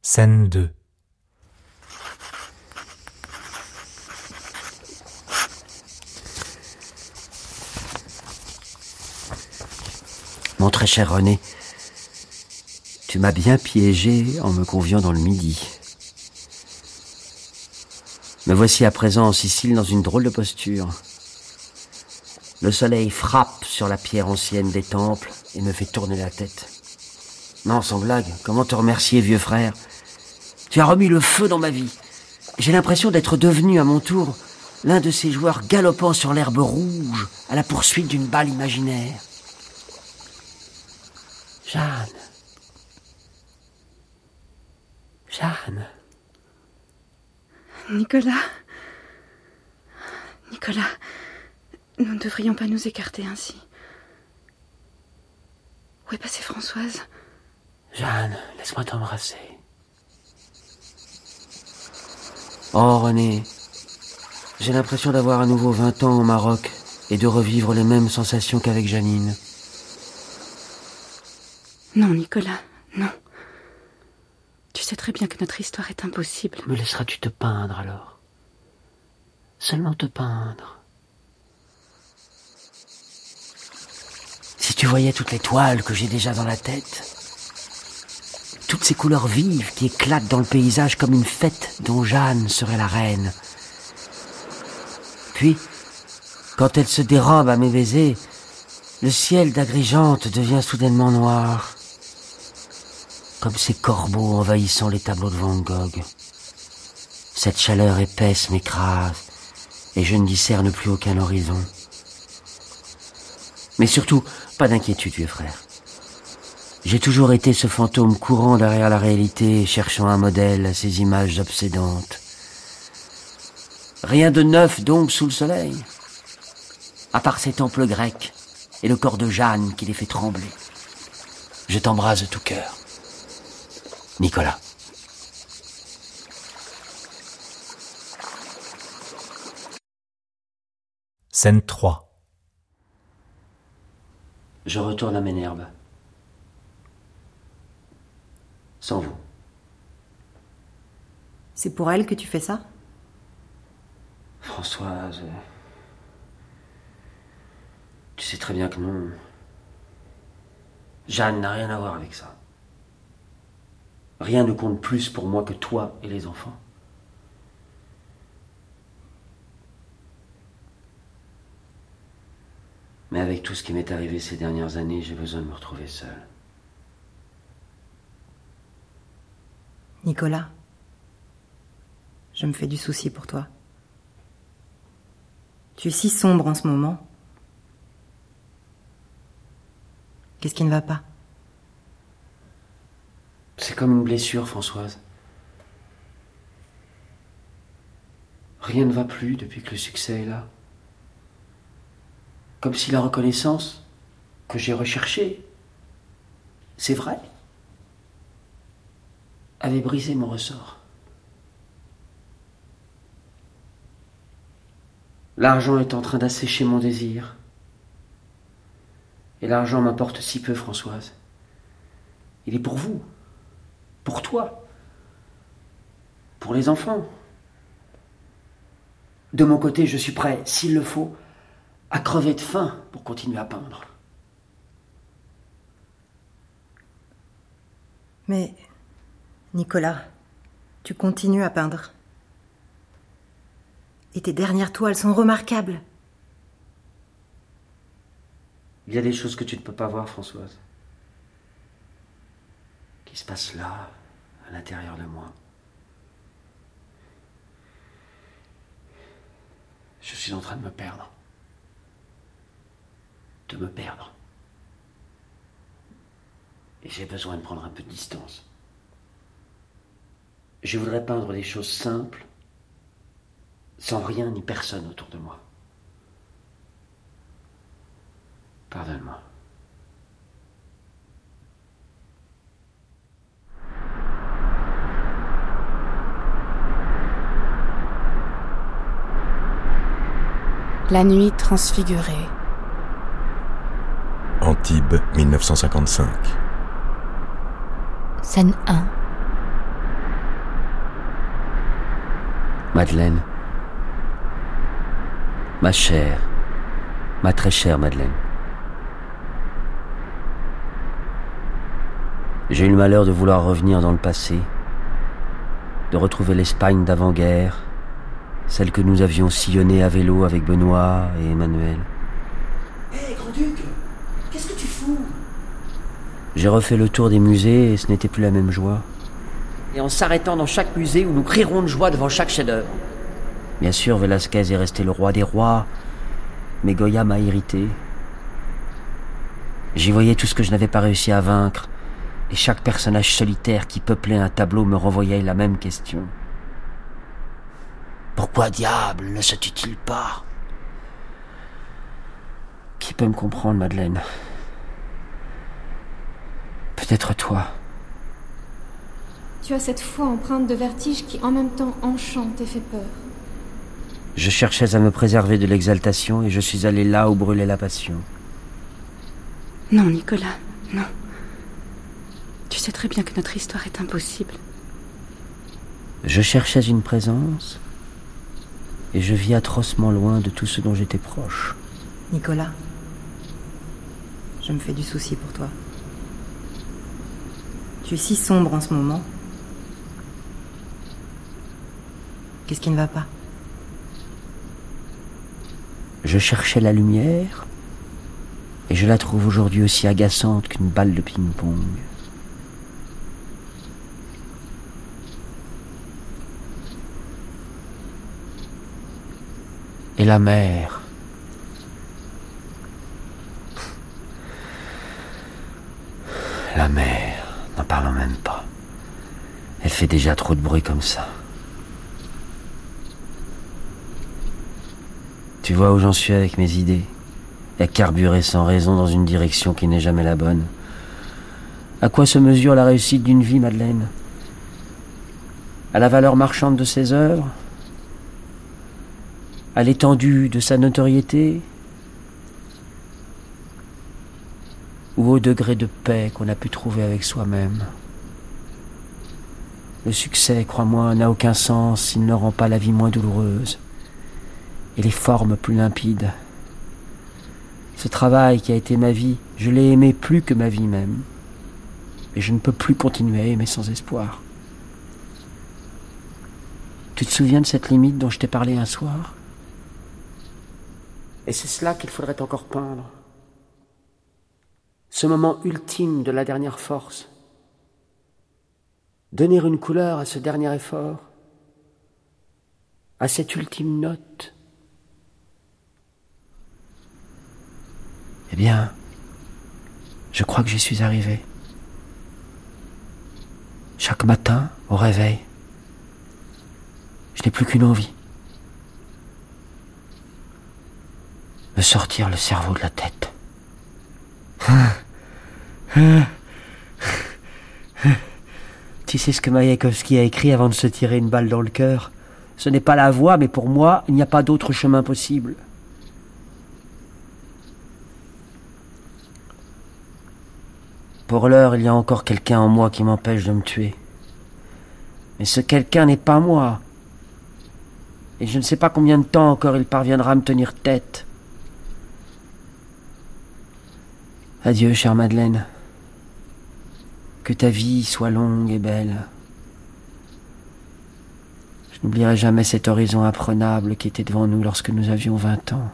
Scène deux. Mon très cher René, tu m'as bien piégé en me conviant dans le midi. Me voici à présent en Sicile dans une drôle de posture. Le soleil frappe sur la pierre ancienne des temples et me fait tourner la tête. Non, sans blague, comment te remercier, vieux frère ? Tu as remis le feu dans ma vie. J'ai l'impression d'être devenu, à mon tour, l'un de ces joueurs galopant sur l'herbe rouge à la poursuite d'une balle imaginaire. Jeanne. Jeanne. Nicolas, Nicolas, nous ne devrions pas nous écarter ainsi. Où est passée Françoise ? Jeanne, laisse-moi t'embrasser. Oh René, j'ai l'impression d'avoir à nouveau vingt ans au Maroc et de revivre les mêmes sensations qu'avec Jeannine. Non Nicolas, non. Tu sais très bien que notre histoire est impossible. Me laisseras-tu te peindre alors ? Seulement te peindre. Si tu voyais toutes les toiles que j'ai déjà dans la tête, toutes ces couleurs vives qui éclatent dans le paysage comme une fête dont Jeanne serait la reine. Puis, quand elle se dérobe à mes baisers, le ciel d'Agrigente devient soudainement noir. Comme ces corbeaux envahissant les tableaux de Van Gogh. Cette chaleur épaisse m'écrase et je ne discerne plus aucun horizon. Mais surtout, pas d'inquiétude, vieux frère. J'ai toujours été ce fantôme courant derrière la réalité, cherchant un modèle à ces images obsédantes. Rien de neuf donc sous le soleil, à part ces temples grecs et le corps de Jeanne qui les fait trembler. Je t'embrasse de tout cœur. Nicolas. Scène trois. Je retourne à Ménerbes. Sans vous. C'est pour elle que tu fais ça ? Françoise... Tu sais très bien que non. Jeanne n'a rien à voir avec ça. Rien ne compte plus pour moi que toi et les enfants. Mais avec tout ce qui m'est arrivé ces dernières années, j'ai besoin de me retrouver seul. Nicolas, je me fais du souci pour toi. Tu es si sombre en ce moment. Qu'est-ce qui ne va pas ? C'est comme une blessure, Françoise. Rien ne va plus depuis que le succès est là. Comme si la reconnaissance que j'ai recherchée, c'est vrai, avait brisé mon ressort. L'argent est en train d'assécher mon désir. Et l'argent m'importe si peu, Françoise. Il est pour vous, pour toi, pour les enfants. De mon côté, je suis prêt, s'il le faut, à crever de faim pour continuer à peindre. Mais, Nicolas, tu continues à peindre. Et tes dernières toiles sont remarquables. Il y a des choses que tu ne peux pas voir, Françoise, qui se passent là, à l'intérieur de moi. Je suis en train de me perdre. De me perdre. Et j'ai besoin de prendre un peu de distance. Je voudrais peindre des choses simples, sans rien ni personne autour de moi. Pardonne-moi. La nuit transfigurée. Antibes, dix-neuf cent cinquante-cinq. Scène un. Madeleine. Ma chère, ma très chère Madeleine. J'ai eu le malheur de vouloir revenir dans le passé, de retrouver l'Espagne d'avant-guerre, celle que nous avions sillonnée à vélo avec Benoît et Emmanuel. Hé, hey, Grand-Duc, qu'est-ce que tu fous ? J'ai refait le tour des musées et ce n'était plus la même joie. Et en s'arrêtant dans chaque musée où nous crierons de joie devant chaque chef-d'œuvre. Bien sûr, Velázquez est resté le roi des rois, mais Goya m'a irrité. J'y voyais tout ce que je n'avais pas réussi à vaincre, et chaque personnage solitaire qui peuplait un tableau me renvoyait la même question. Pourquoi diable ne se tue-t-il pas ? Qui peut me comprendre, Madeleine ? Peut-être toi. Tu as cette foi empreinte de vertige qui en même temps enchante et fait peur. Je cherchais à me préserver de l'exaltation et je suis allé là où brûlait la passion. Non, Nicolas, non. Tu sais très bien que notre histoire est impossible. Je cherchais une présence et je vis atrocement loin de tout ce dont j'étais proche. Nicolas, je me fais du souci pour toi. Tu es si sombre en ce moment. Qu'est-ce qui ne va pas ? Je cherchais la lumière, et je la trouve aujourd'hui aussi agaçante qu'une balle de ping-pong. Et la mer. La mer. N'en parlons même pas. Elle fait déjà trop de bruit comme ça. Tu vois où j'en suis avec mes idées, à carburer sans raison dans une direction qui n'est jamais la bonne. À quoi se mesure la réussite d'une vie, Madeleine ? À la valeur marchande de ses œuvres ? À l'étendue de sa notoriété ? Ou au degré de paix qu'on a pu trouver avec soi-même. Le succès, crois-moi, n'a aucun sens s'il ne rend pas la vie moins douloureuse et les formes plus limpides. Ce travail qui a été ma vie, je l'ai aimé plus que ma vie même, et je ne peux plus continuer à aimer sans espoir. Tu te souviens de cette limite dont je t'ai parlé un soir ? Et c'est cela qu'il faudrait encore peindre. Ce moment ultime de la dernière force. Donner une couleur à ce dernier effort, à cette ultime note. Eh bien, je crois que j'y suis arrivé. Chaque matin, au réveil, je n'ai plus qu'une envie. Me sortir le cerveau de la tête. Tu sais ce que Mayakovsky a écrit avant de se tirer une balle dans le cœur ? Ce n'est pas la voie, mais pour moi, il n'y a pas d'autre chemin possible. Pour l'heure, il y a encore quelqu'un en moi qui m'empêche de me tuer. Mais ce quelqu'un n'est pas moi. Et je ne sais pas combien de temps encore il parviendra à me tenir tête. Adieu, chère Madeleine. Que ta vie soit longue et belle. Je n'oublierai jamais cet horizon imprenable qui était devant nous lorsque nous avions vingt ans.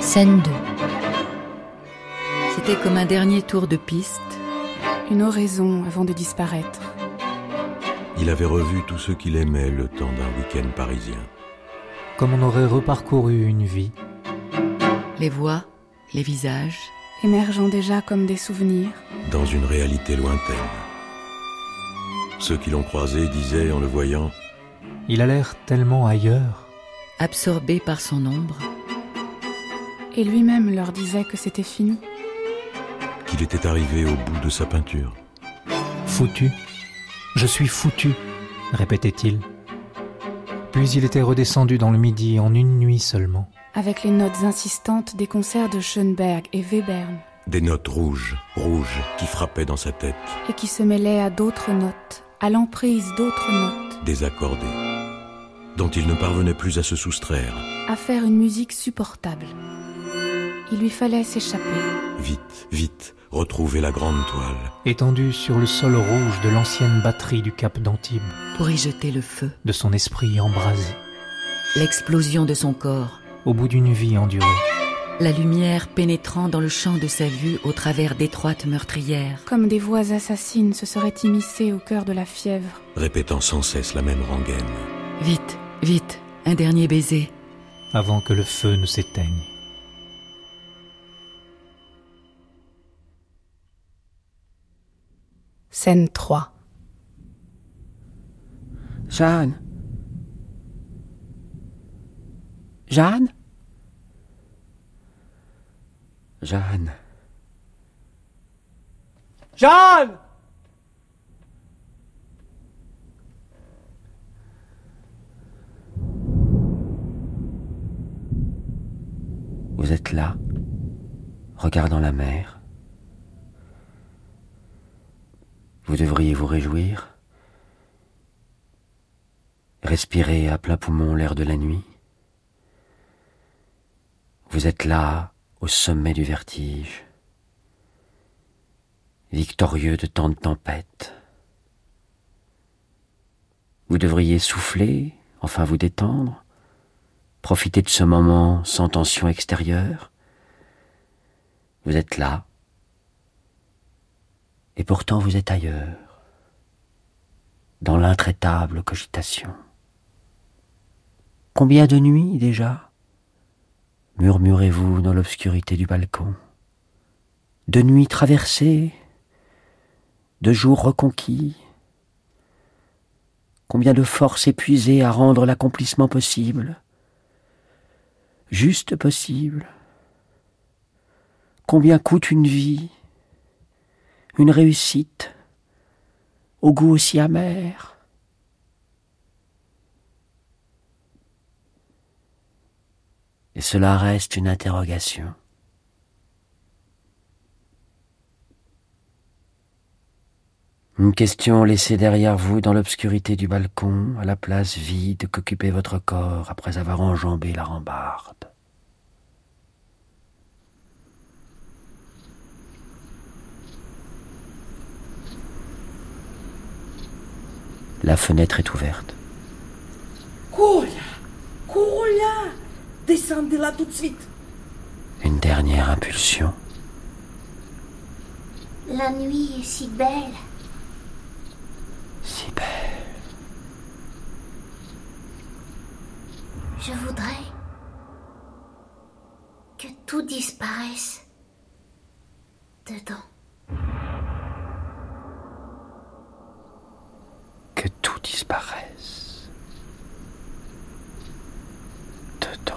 Scène deux. C'était comme un dernier tour de piste. Une oraison avant de disparaître. Il avait revu tous ceux qu'il aimait le temps d'un week-end parisien. Comme on aurait reparcouru une vie. Les voix, les visages. Émergeant déjà comme des souvenirs. Dans une réalité lointaine. Ceux qui l'ont croisé disaient en le voyant. Il a l'air tellement ailleurs. Absorbé par son ombre. Et lui-même leur disait que c'était fini. Qu'il était arrivé au bout de sa peinture. Foutu. Je suis foutu, répétait-il. Puis il était redescendu dans le midi en une nuit seulement. Avec les notes insistantes des concerts de Schoenberg et Webern. Des notes rouges, rouges, qui frappaient dans sa tête. Et qui se mêlaient à d'autres notes, à l'emprise d'autres notes. Désaccordées, dont il ne parvenait plus à se soustraire. À faire une musique supportable. Il lui fallait s'échapper. Vite, vite, retrouver la grande toile. Étendue sur le sol rouge de l'ancienne batterie du Cap d'Antibes. Pour y jeter le feu. De son esprit embrasé. L'explosion de son corps. Au bout d'une vie endurée. La lumière pénétrant dans le champ de sa vue au travers d'étroites meurtrières. Comme des voix assassines se seraient immiscées au cœur de la fièvre. Répétant sans cesse la même rengaine. Vite, vite, un dernier baiser. Avant que le feu ne s'éteigne. Scène trois. Jeanne. Jeanne. Jeanne. Jeanne. Vous êtes là, regardant la mer. Vous devriez vous réjouir, respirer à plein poumon l'air de la nuit. Vous êtes là, au sommet du vertige, victorieux de tant de tempêtes. Vous devriez souffler, enfin vous détendre, profiter de ce moment sans tension extérieure. Vous êtes là. Et pourtant vous êtes ailleurs, dans l'intraitable cogitation. Combien de nuits déjà murmurez-vous dans l'obscurité du balcon, de nuits traversées, de jours reconquis. Combien de forces épuisées à rendre l'accomplissement possible, juste possible. Combien coûte une vie, une réussite, au goût aussi amer. Et cela reste une interrogation. Une question laissée derrière vous dans l'obscurité du balcon, à la place vide qu'occupait votre corps après avoir enjambé la rambarde. La fenêtre est ouverte. Cours là, cours là, descendez là tout de suite. Une dernière impulsion. La nuit est si belle. Je voudrais que tout disparaisse dedans. Que tout disparaisse dedans.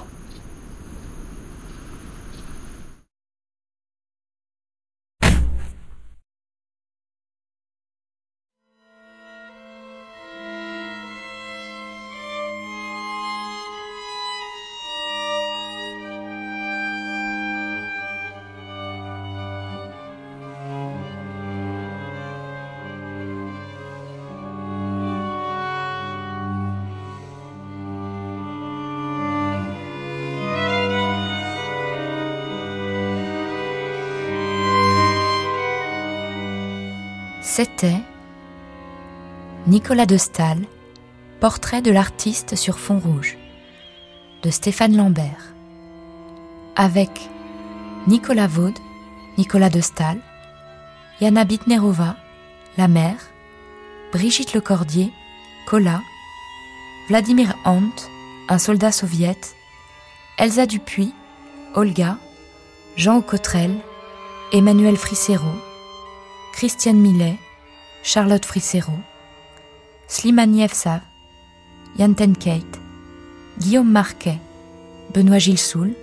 C'était Nicolas de Staël, portrait de l'artiste sur fond rouge, de Stéphane Lambert, avec Nicolas Vaud, Nicolas de Staël, Yana Bitnerova, la mère, Brigitte Lecordier, Cola, Vladimir Hant, un soldat soviète, Elsa Dupuis, Olga, Jean Aucotrel, Emmanuel Fricero, Christiane Millet, Charlotte Fricero, Slimani Efsav, Yann Tenkate, Guillaume Marquet, Benoît Gilsoul,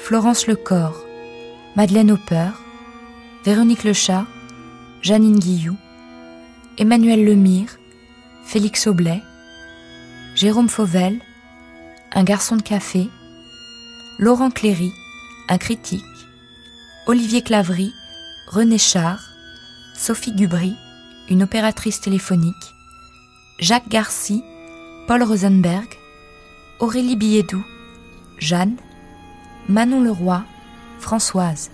Florence Lecor, Madeleine Hopper, Véronique Lechat, Jeannine Guillaume, Emmanuel Lemire, Félix Aublet, Jérôme Fauvel, un garçon de café, Laurent Cléry, un critique, Olivier Clavry, René Char, Sophie Gubry, une opératrice téléphonique, Jacques Garcy, Paul Rosenberg, Aurélie Billédoux, Jeanne, Manon Leroy, Françoise.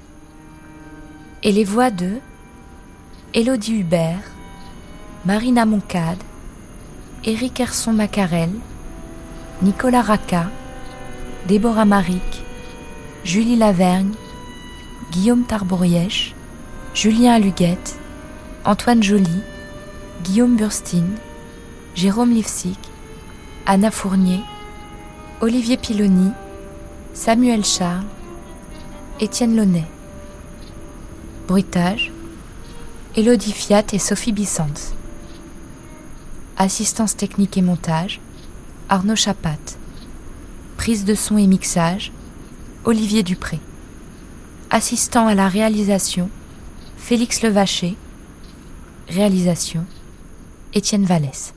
Et les voix de Élodie Hubert, Marina Moncade, Éric Herson-Macarel, Nicolas Racca, Déborah Maric, Julie Lavergne, Guillaume Tarborièche, Julien Aluguette, Antoine Joly, Guillaume Burstein, Jérôme Lifsic, Anna Fournier, Olivier Piloni, Samuel Charles, Étienne Launay. Bruitage, Élodie Fiat et Sophie Bissens. Assistance technique et montage, Arnaud Chapat. Prise de son et mixage, Olivier Dupré. Assistant à la réalisation, Félix Levaché. Réalisation, Étienne Vallès.